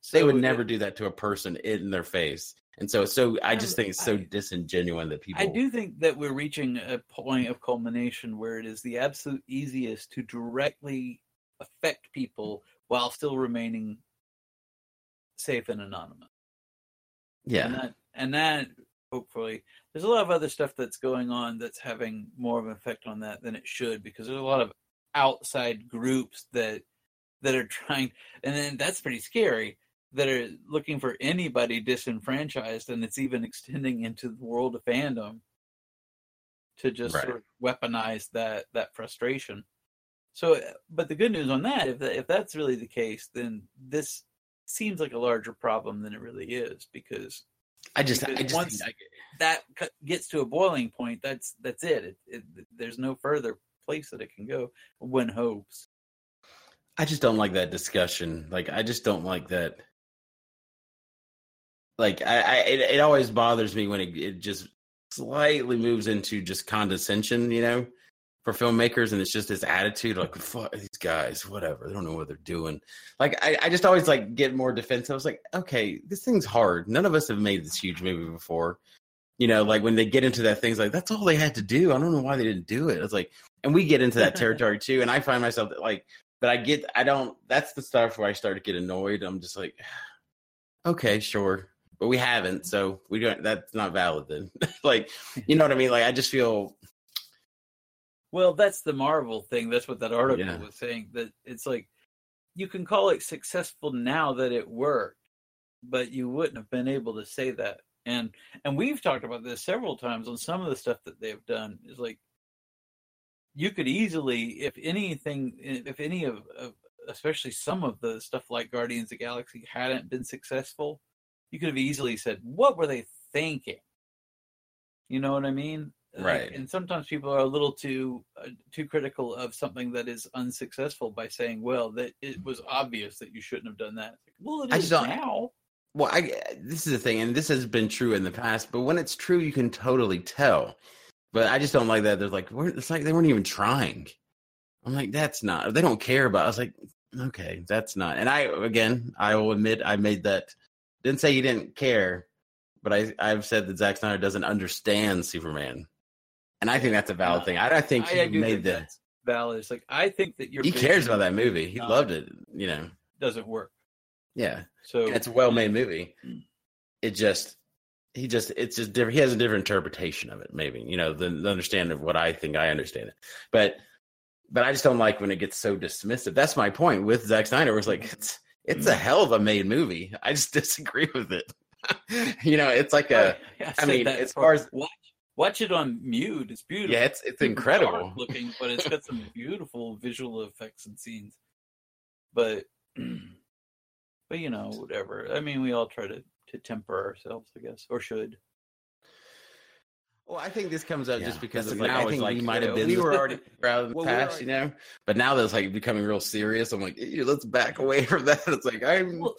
So they would never do that to a person in their face. And so, so I just think it's so I, disingenuous that people. I do think that we're reaching a point of culmination where it is the absolute easiest to directly affect people while still remaining safe and anonymous. Yeah, and that, and that hopefully. There's a lot of other stuff that's going on that's having more of an effect on that than it should because there's a lot of outside groups that that are trying, and then that's pretty scary, that are looking for anybody disenfranchised, and it's even extending into the world of fandom to just right. sort of weaponize that, that frustration. So, but the good news on that, if that, if that's really the case, then this seems like a larger problem than it really is because I just, I just once I, that gets to a boiling point, that's that's it. It, it. There's no further place that it can go. One hopes. I just don't like that discussion. Like I just don't like that. Like I, I it, it always bothers me when it, it just slightly moves into just condescension, you know, for filmmakers, and it's just this attitude like fuck these guys, whatever. They don't know what they're doing. Like I, I just always like get more defensive. I was like, okay, this thing's hard. None of us have made this huge movie before. You know, like when they get into that things like that's all they had to do. I don't know why they didn't do it. It's like and we get into that territory too. And I find myself that like but I get I don't that's the stuff where I start to get annoyed. I'm just like okay, sure. But we haven't, so we don't that's not valid then. Like, you know what I mean? Like I just feel well, that's the Marvel thing. That's what that article yeah. was saying. That it's like you can call it successful now that it worked, but you wouldn't have been able to say that And and we've talked about this several times on some of the stuff that they've done. Is like you could easily, if anything, if any of, of especially some of the stuff like Guardians of the Galaxy hadn't been successful, you could have easily said, what were they thinking? You know what I mean? Right. And sometimes people are a little too uh, too critical of something that is unsuccessful by saying, well, that it was obvious that you shouldn't have done that. Like, well, it I is don't... now. Well, I, this is the thing, and this has been true in the past, but when it's true, you can totally tell. But I just don't like that. They're like, we're, it's like they weren't even trying. I'm like, that's not, they don't care about it. I was like, okay, that's not. And I, again, I will admit I made that, didn't say he didn't care, but I, I've said that Zack Snyder doesn't understand Superman. And I think that's a valid uh, thing. I, I think I, he I do made think the, that's valid. It's like, I think that you're. He cares about that movie. He loved it, you know. Doesn't work. Yeah, so it's a well-made movie. It just, he just, it's just different. He has a different interpretation of it, maybe, you know, the, the understanding of what I think I understand it. But, but I just don't like when it gets so dismissive. That's my point with Zack Snyder. Was like, it's, it's a hell of a made movie. I just disagree with it. You know, it's like a. I, I mean, as far as watch, watch it on mute. It's beautiful. Yeah, it's it's incredible looking, but it's got some beautiful visual effects and scenes. But. But, you know, whatever. I mean, we all try to, to temper ourselves, I guess, or should. Well, I think this comes up yeah, just because it's like, now I think like, we might have been. We were already proud in the well, past, already, you know? But now that it's, like, becoming real serious, I'm like, let's back away from that. It's like, I'm, well,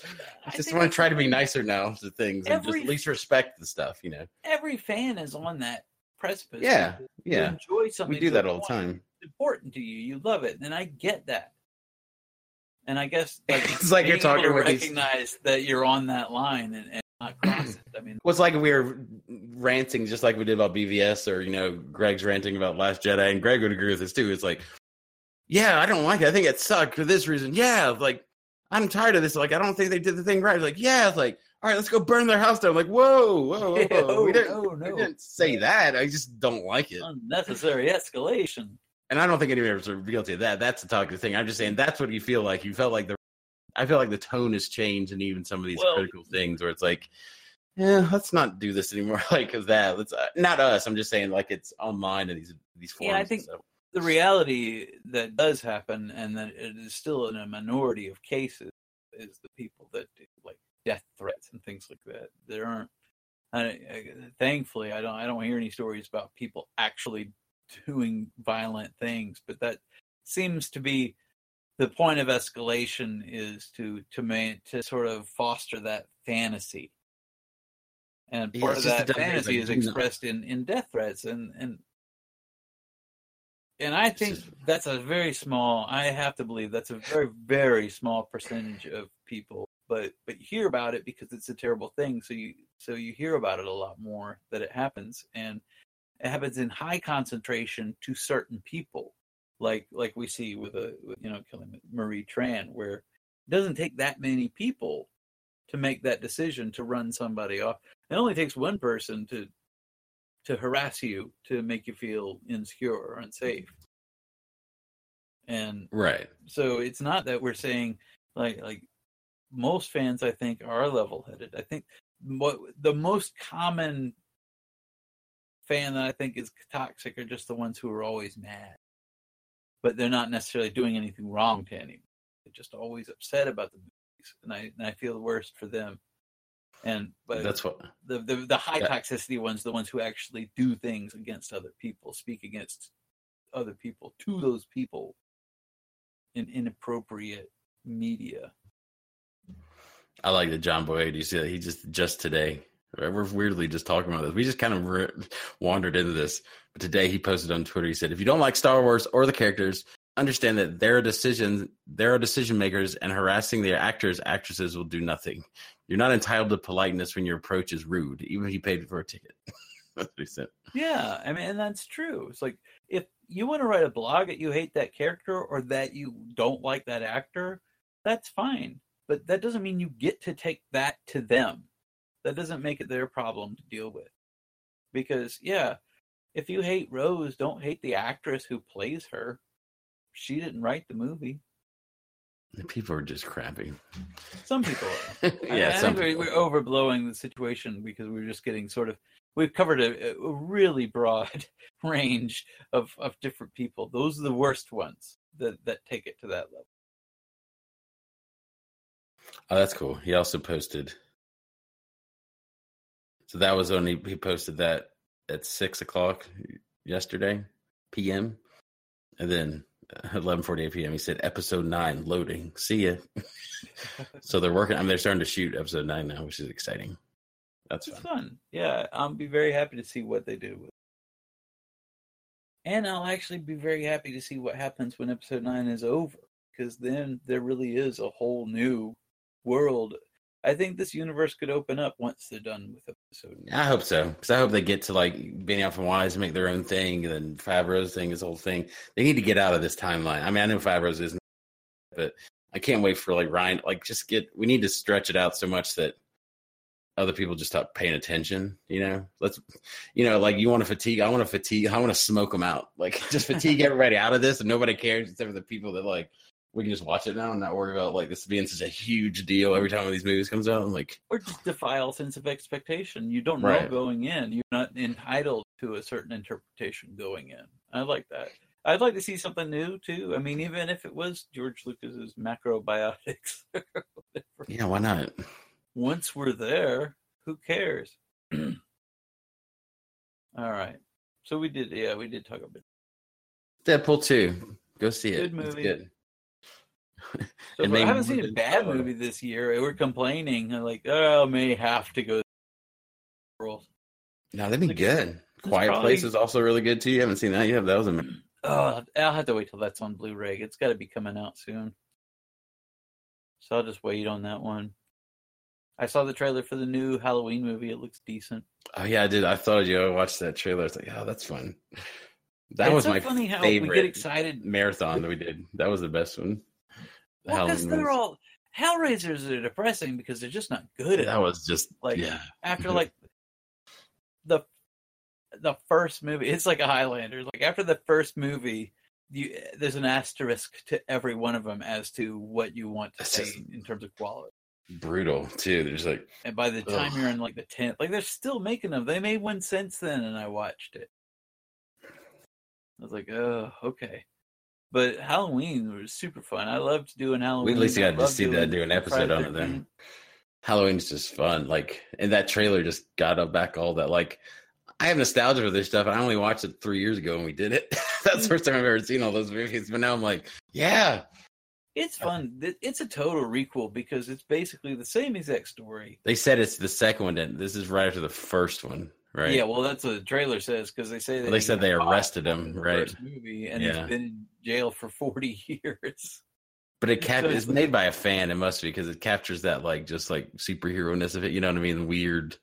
I just want to try to be nicer now to things every, and just at least respect the stuff, you know? Every fan is on that precipice. Yeah, to, yeah. To enjoy something. We do that all the time. It's important to you. You love it. And I get that. And I guess like, it's like you're talking with recognize these... that you're on that line and, and not cross it. I mean, well, it's like we were ranting just like we did about B V S or, you know, Greg's ranting about Last Jedi, and Greg would agree with this too. It's like, yeah, I don't like it. I think it sucked for this reason. Yeah, like I'm tired of this. Like I don't think they did the thing right. It's like yeah, it's like all right, let's go burn their house down. I'm like whoa, whoa, whoa, whoa. We, didn't, no, no. we didn't say that. I just don't like it. Unnecessary escalation. And I don't think anybody was guilty of that. That's the talkative thing. I'm just saying that's what you feel like. You felt like the, I feel like the tone has changed, and even some of these well, critical things where it's like, yeah, let's not do this anymore. Like of that, let's uh, not us. I'm just saying like it's online and these these forums. Yeah, I think so. The reality that does happen, and that it is still in a minority of cases, is the people that do like death threats and things like that. There aren't. I, I, thankfully, I don't. I don't hear any stories about people actually doing violent things, but that seems to be the point of escalation, is to to man, to sort of foster that fantasy, and part yeah, of that fantasy thing, is expressed in, in death threats, and and and I think just... that's a very small. I have to believe that's a very very small percentage of people, but but you hear about it because it's a terrible thing, so you so you hear about it a lot more that it happens. And it happens in high concentration to certain people, like like we see with a with, you know, Kelly Marie Tran, where it doesn't take that many people to make that decision to run somebody off. It only takes one person to to harass you to make you feel insecure or unsafe. And right, so it's not that we're saying like like most fans, I think, are level-headed. I think what the most common fan that I think is toxic are just the ones who are always mad, but they're not necessarily doing anything wrong to anyone. They're just always upset about the movies, and I and I feel the worst for them. And but that's what the the, the high yeah. toxicity ones, the ones who actually do things against other people, speak against other people to those people in inappropriate media. I like that John Boyega. Do you see that he just just today? We're weirdly just talking about this. We just kind of re- wandered into this. But today he posted on Twitter. He said, if you don't like Star Wars or the characters, understand that there are decisions, there are decision makers, and harassing their actors, actresses will do nothing. You're not entitled to politeness when your approach is rude, even if you paid for a ticket. That's what he said. Yeah, I mean, and that's true. It's like, if you want to write a blog that you hate that character or that you don't like that actor, that's fine. But that doesn't mean you get to take that to them. That doesn't make it their problem to deal with. Because, yeah, if you hate Rose, don't hate the actress who plays her. She didn't write the movie. People are just crappy. Some people are. yeah, I, I some think people. We're, we're overblowing the situation because we're just getting sort of, we've covered a, a really broad range of, of different people. Those are the worst ones that, that take it to that level. Oh, that's cool. He also posted. So that was only, he posted that at six o'clock yesterday, P M. And then eleven forty-eight P M he said, episode nine loading. See ya. So they're working. I mean, they're starting to shoot episode nine now, which is exciting. That's fun. fun. Yeah, I'll be very happy to see what they do with it. And I'll actually be very happy to see what happens when episode nine is over. Because then there really is a whole new world. I think this universe could open up once they're done with episode nine. I hope so. Because I hope they get to, like, Benioff and Wise make their own thing, and then Favreau's thing, this whole thing. They need to get out of this timeline. I mean, I know Favreau's isn't, but I can't wait for, like, Ryan, like, just get, we need to stretch it out so much that other people just stop paying attention, you know? Let's, you know, like, you want to fatigue, I want to fatigue, I want to smoke them out. Like, just fatigue everybody out of this, and nobody cares except for the people that, like, we can just watch it now and not worry about, like, this being such a huge deal every time one of these movies comes out. I'm like, or just defile sense of expectation. You don't know right. going in. You're not entitled to a certain interpretation going in. I like that. I'd like to see something new, too. I mean, even if it was George Lucas's macrobiotics or whatever. Yeah, why not? Once we're there, who cares? All right. So we did, yeah, we did talk a bit. Deadpool two. Go see it. Good movie. It's good. So and I haven't seen a bad power. movie this year. We're complaining. I'm like, oh, I may have to go. No, that'd be like, good. Quiet probably... Place is also really good too. You haven't seen that yet? That was amazing. Oh, I'll have to wait till that's on Blu-ray. It's got to be coming out soon. So I'll just wait on that one. I saw the trailer for the new Halloween movie. It looks decent. Oh yeah, I did. I thought you. I watched that trailer. It's like, oh, that's fun. That it's was so my funny how favorite we get excited. Marathon that we did. That was the best one. Well, because they're all Hellraisers are depressing because they're just not good at that. It. Was just like yeah. after like the the first movie, it's like a Highlander. Like after the first movie, you there's an asterisk to every one of them as to what you want to see in terms of quality. Brutal too. They're just like, and by the time ugh. you're in like the tenth, like they're still making them. They made one since then, and I watched it. I was like, oh, okay. But Halloween was super fun. I loved doing Halloween. We at least got to see that, do an episode on it then. Halloween's just fun. Like, and that trailer just got up back all that. Like, I have nostalgia for this stuff. I only watched it three years ago when we did it. That's the first time I've ever seen all those movies. But now I'm like, yeah. It's fun. It's a total requel because it's basically the same exact story. They said it's the second one. Didn't. This is right after the first one. Right. Yeah, well, that's what the trailer says because they say that well, they said they arrested him, right? First movie, and yeah. he's been in jail for forty years. But it cap- so it's like, made by a fan. It must be because it captures that like just like superhero-ness of it. You know what I mean? Weird.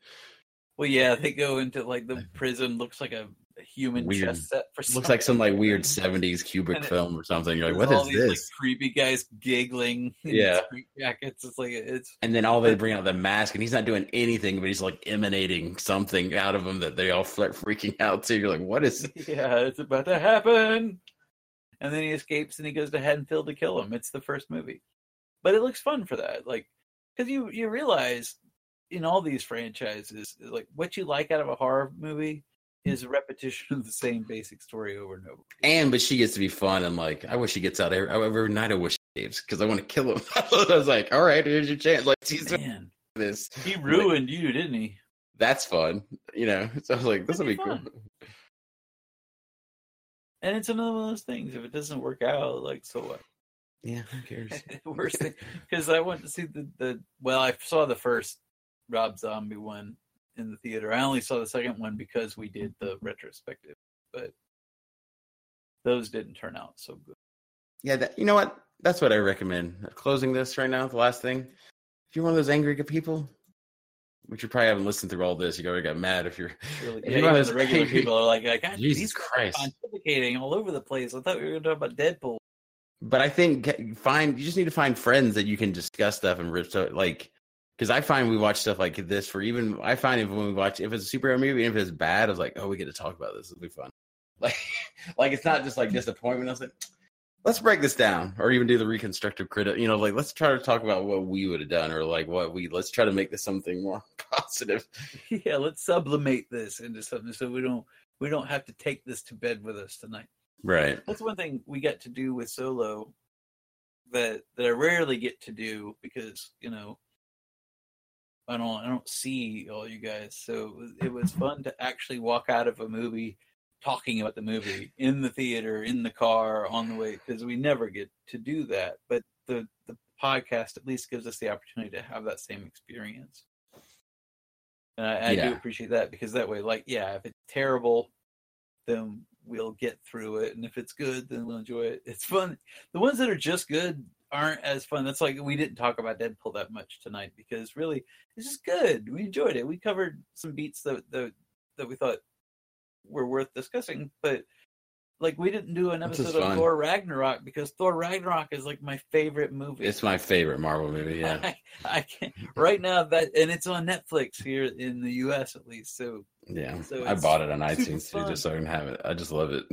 Well, yeah, they go into like the prison looks like a human weird. chess set for something. Looks like some like weird seventies Kubrick it, film or something. You're like, what all is these, this? Like, creepy guys giggling in yeah. street jackets. It's like it's and then all they bring out the mask and he's not doing anything, but he's like emanating something out of him that they all start freaking out to. You're like, what is yeah, it's about to happen. And then he escapes and he goes to Haddonfield to kill him. It's the first movie. But it looks fun for that. Like because you, you realize in all these franchises, like what you like out of a horror movie is a repetition of the same basic story over and over. And but she gets to be fun and like I wish she gets out every, every night. I wish she saves because I want to kill him. I was like, all right, here's your chance. Like she's Man, this. He ruined like, you, didn't he? That's fun, you know. So I was like, this will be, be cool. And it's another one of those things. If it doesn't work out, like so what? Yeah, who cares? Worst thing because I went to see the the. Well, I saw the first Rob Zombie one in the theater. I only saw the second one because we did the retrospective, but those didn't turn out so good. Yeah, that, you know what? That's what I recommend. Closing this right now, the last thing. If you're one of those angry people, which you probably haven't listened through all this, you already got mad if you're... Really if you're one of those regular angry people are like, like God, Jesus these Christ. Pontificating all over the place. I thought we were going to talk about Deadpool. But I think find you just need to find friends that you can discuss stuff and rip stuff, like... Because I find we watch stuff like this for even, I find if when we watch, if it's a superhero movie, even if it's bad, I was like, oh, we get to talk about this. It'll be fun. Like, like it's not just like disappointment. I was like, let's break this down, or even do the reconstructive critic. You know, like, let's try to talk about what we would have done, or like what we, let's try to make this something more positive. Yeah, let's sublimate this into something so we don't we don't have to take this to bed with us tonight. Right. That's one thing we got to do with Solo that that I rarely get to do, because, you know, I don't I don't see all you guys. So it was, it was fun to actually walk out of a movie talking about the movie in the theater, in the car, on the way, because we never get to do that. But the, the podcast at least gives us the opportunity to have that same experience. And I, I yeah. do appreciate that, because that way, like, yeah, if it's terrible, then we'll get through it. And if it's good, then we'll enjoy it. It's fun. The ones that are just good aren't as fun. That's like, we didn't talk about Deadpool that much tonight, because really it's just good. We enjoyed it. We covered some beats that that, that we thought were worth discussing, but like, we didn't do an episode of Thor Ragnarok, because Thor Ragnarok is like my favorite movie. It's my favorite Marvel movie. Yeah. I, I can't right now that, and it's on Netflix here in the U S at least. So yeah, so I bought it on iTunes too, just so I can have it. I just love it.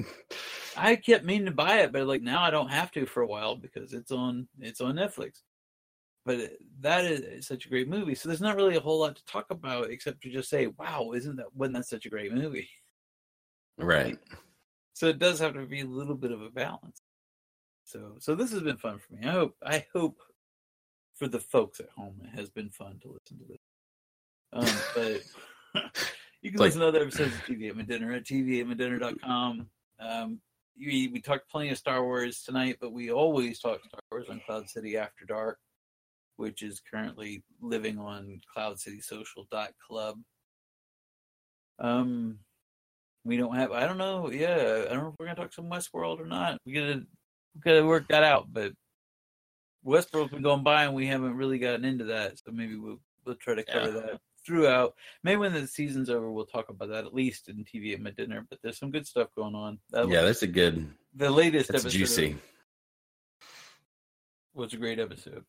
I kept meaning to buy it, but like, now I don't have to for a while, because it's on, it's on Netflix. But that is such a great movie. So there's not really a whole lot to talk about, except to just say, wow, isn't that, wasn't that such a great movie? Right. So it does have to be a little bit of a balance. So so this has been fun for me. I hope I hope for the folks at home it has been fun to listen to this. Um, but you can like, listen to other episodes of T V Ate My Dinner at T V Ate My Dinner dot com. Um, we, we talked plenty of Star Wars tonight, but we always talk Star Wars on Cloud City After Dark, which is currently living on cloud city social dot club. Um... We don't have, I don't know, yeah, I don't know if we're going to talk some Westworld or not. We gotta, we gotta work that out, but Westworld's been going by and we haven't really gotten into that, so maybe we'll, we'll try to cover yeah. that throughout. Maybe when the season's over, we'll talk about that, at least in T V Ate My Dinner, but there's some good stuff going on. That yeah, was, that's a good, the latest that's episode. Juicy. Was a great episode.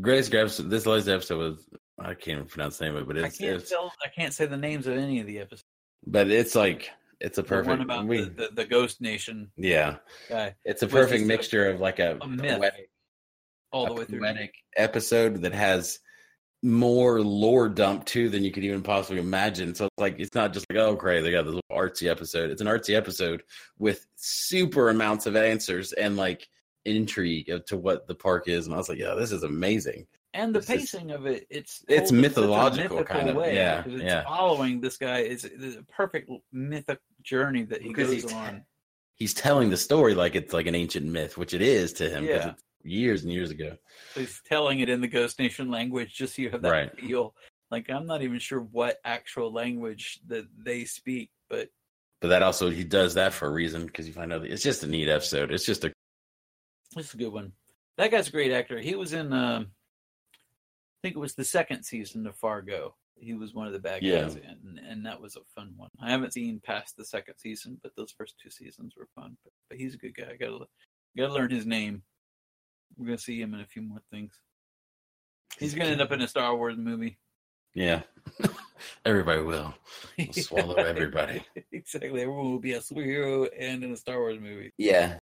Greatest episode, this latest episode was, I can't even pronounce the name of it, but it's. I can't, it's, tell, I can't say the names of any of the episodes. But it's like, it's a perfect... The one about we, the, the, the Ghost Nation. Yeah. Guy. It's a perfect it's mixture a, of like a, a myth poetic, all the way through episode that has more lore dump too than you could even possibly imagine. So it's like, it's not just like, oh, great, they got this little artsy episode. It's an artsy episode with super amounts of answers and like intrigue to what the park is. And I was like, yeah, this is amazing. And the it's pacing just, of it, it's it's mythological kind of way. Yeah, it's yeah. following this guy. It's, it's a perfect mythic journey that he because goes he's, on. He's telling the story like it's like an ancient myth, which it is to him. Yeah. It's years and years ago. He's telling it in the Ghost Nation language, just so you have that right. feel. Like, I'm not even sure what actual language that they speak, but but that also he does that for a reason, because you find out that it's just a neat episode. It's just a it's a good one. That guy's a great actor. He was in. Um, I think it was the second season of Fargo. He was one of the bad guys, yeah. and, and that was a fun one. I haven't seen past the second season, but those first two seasons were fun. But, but he's a good guy. I gotta gotta learn his name. We're gonna see him in a few more things. He's gonna end up in a Star Wars movie. Yeah, everybody will we'll swallow everybody. Exactly, everyone will be a superhero and in a Star Wars movie. Yeah.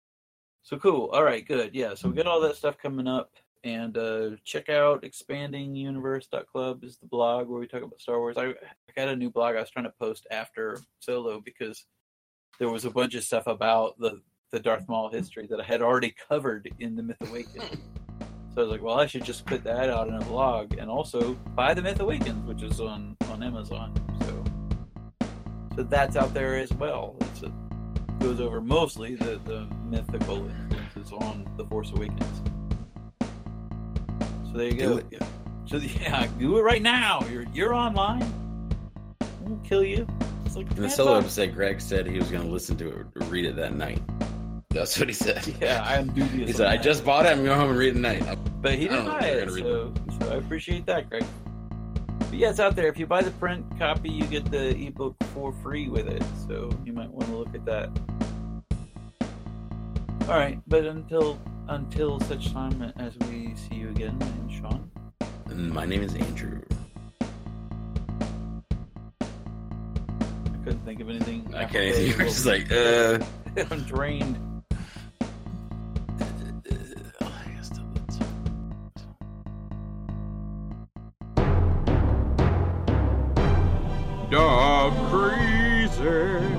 So cool. All right. Good. Yeah. So we got all that stuff coming up. And uh, check out expanding universe dot club is the blog where we talk about Star Wars. I, I got a new blog I was trying to post after Solo, because there was a bunch of stuff about the, the Darth Maul history that I had already covered in The Myth Awakens. So I was like, well, I should just put that out in a blog, and also buy The Myth Awakens, which is on, on Amazon. So so that's out there as well. It's a, it goes over mostly the, the mythical influences on The Force Awakens. So there you do go. It. So yeah, do it right now. You're you're online. We'll kill you. It's like in the Solo episode, Greg said he was going to listen to it, or read it that night. That's what he said. Yeah, I am dubious. He said, "I just bought it. I'm going home and read it tonight." But he didn't buy it, so, so I appreciate that, Greg. But yeah, it's out there. If you buy the print copy, you get the ebook for free with it. So you might want to look at that. All right, but until. Until such time as we see you again, my name's Sean. And my name is Andrew. I couldn't think of anything. I can't. You're just like, uh. I'm drained. Dark Crazy.